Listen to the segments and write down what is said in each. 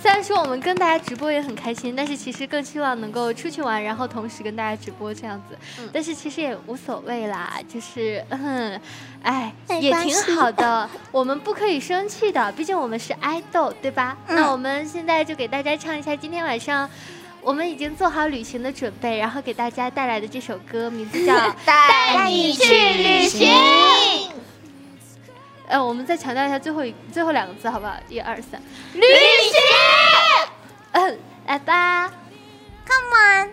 虽然说我们跟大家直播也很开心，但是其实更希望能够出去玩，然后同时跟大家直播这样子。但是其实也无所谓啦，就是哎，也挺好的。我们不可以生气的，毕竟我们是爱豆，对吧？那我们现在就给大家唱一下今天晚上。 我们已经做好旅行的准备，然后给大家带来的这首歌名字叫《带你去旅行》。我们再强调一下最后两个字，好不好？1、2、3，旅行。来吧 ，Come on。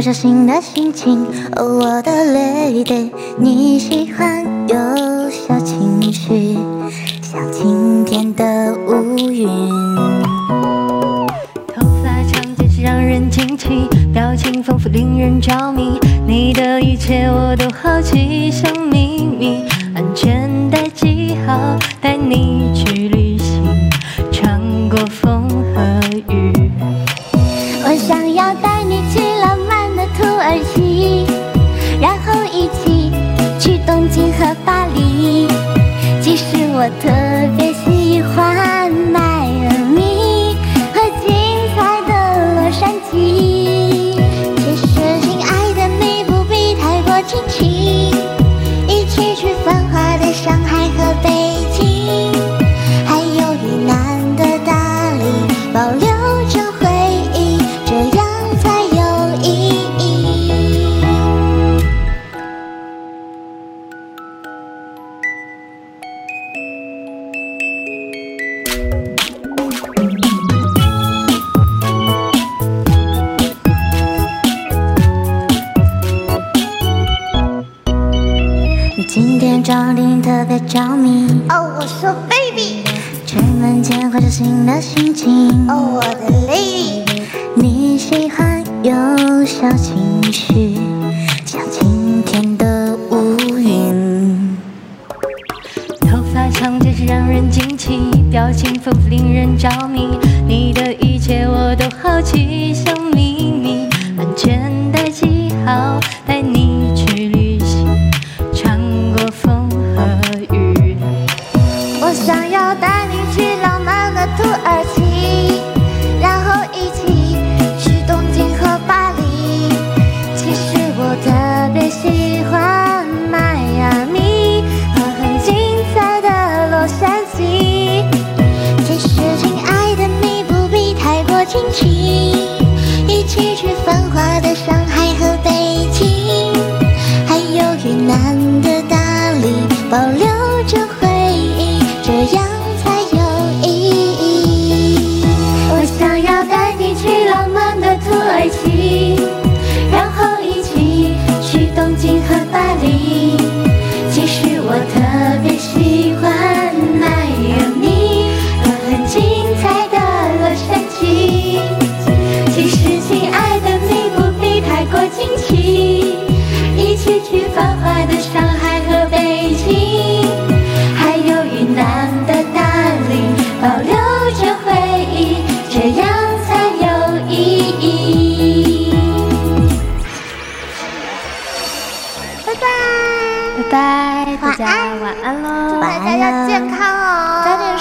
小心的心情，我的 lady， 你喜欢有小情绪，像晴天的乌云。头发长见识让人惊奇，表情丰富令人着迷。你的一切我都好奇，像秘密，安全带系好，带你去旅行，穿过风和雨。我想要带你去浪漫。 然后一起去东京和巴黎。其实我特别喜欢迈阿密和精彩的洛杉矶。其实，亲爱的，你不必太过惊奇，一起去繁华的上海和北京，还有云南的大理，保留着回忆，这样。 照令特别着迷。哦，我说 baby， 出门前换上新的心情。哦，我的 lady， 你喜欢有小情绪，像晴天的乌云。头发长见识让人惊奇，表情丰富令人着迷。你的一切我都好奇，像秘密，安全带系好，带你去旅行。 风和雨，我想要带你去浪漫的土耳其，然后一起去东京和巴黎。其实我特别喜欢迈阿密和很精彩的洛杉矶。其实，亲爱的，你不必太过惊奇，一起去繁华的上海和北京，还有云南的大。 保留着回忆，这样才有意义。我想要带你去浪漫的土耳其，然后一起去东京和巴黎。其实我特别喜欢迈阿密和很精彩的洛杉矶。其实，亲爱的，你不必太过惊奇，一起去繁华的上海和北。 还有云南的大理，保留着回忆，这样才有意义。拜拜，拜拜，大家晚安喽！祝大家健康哦！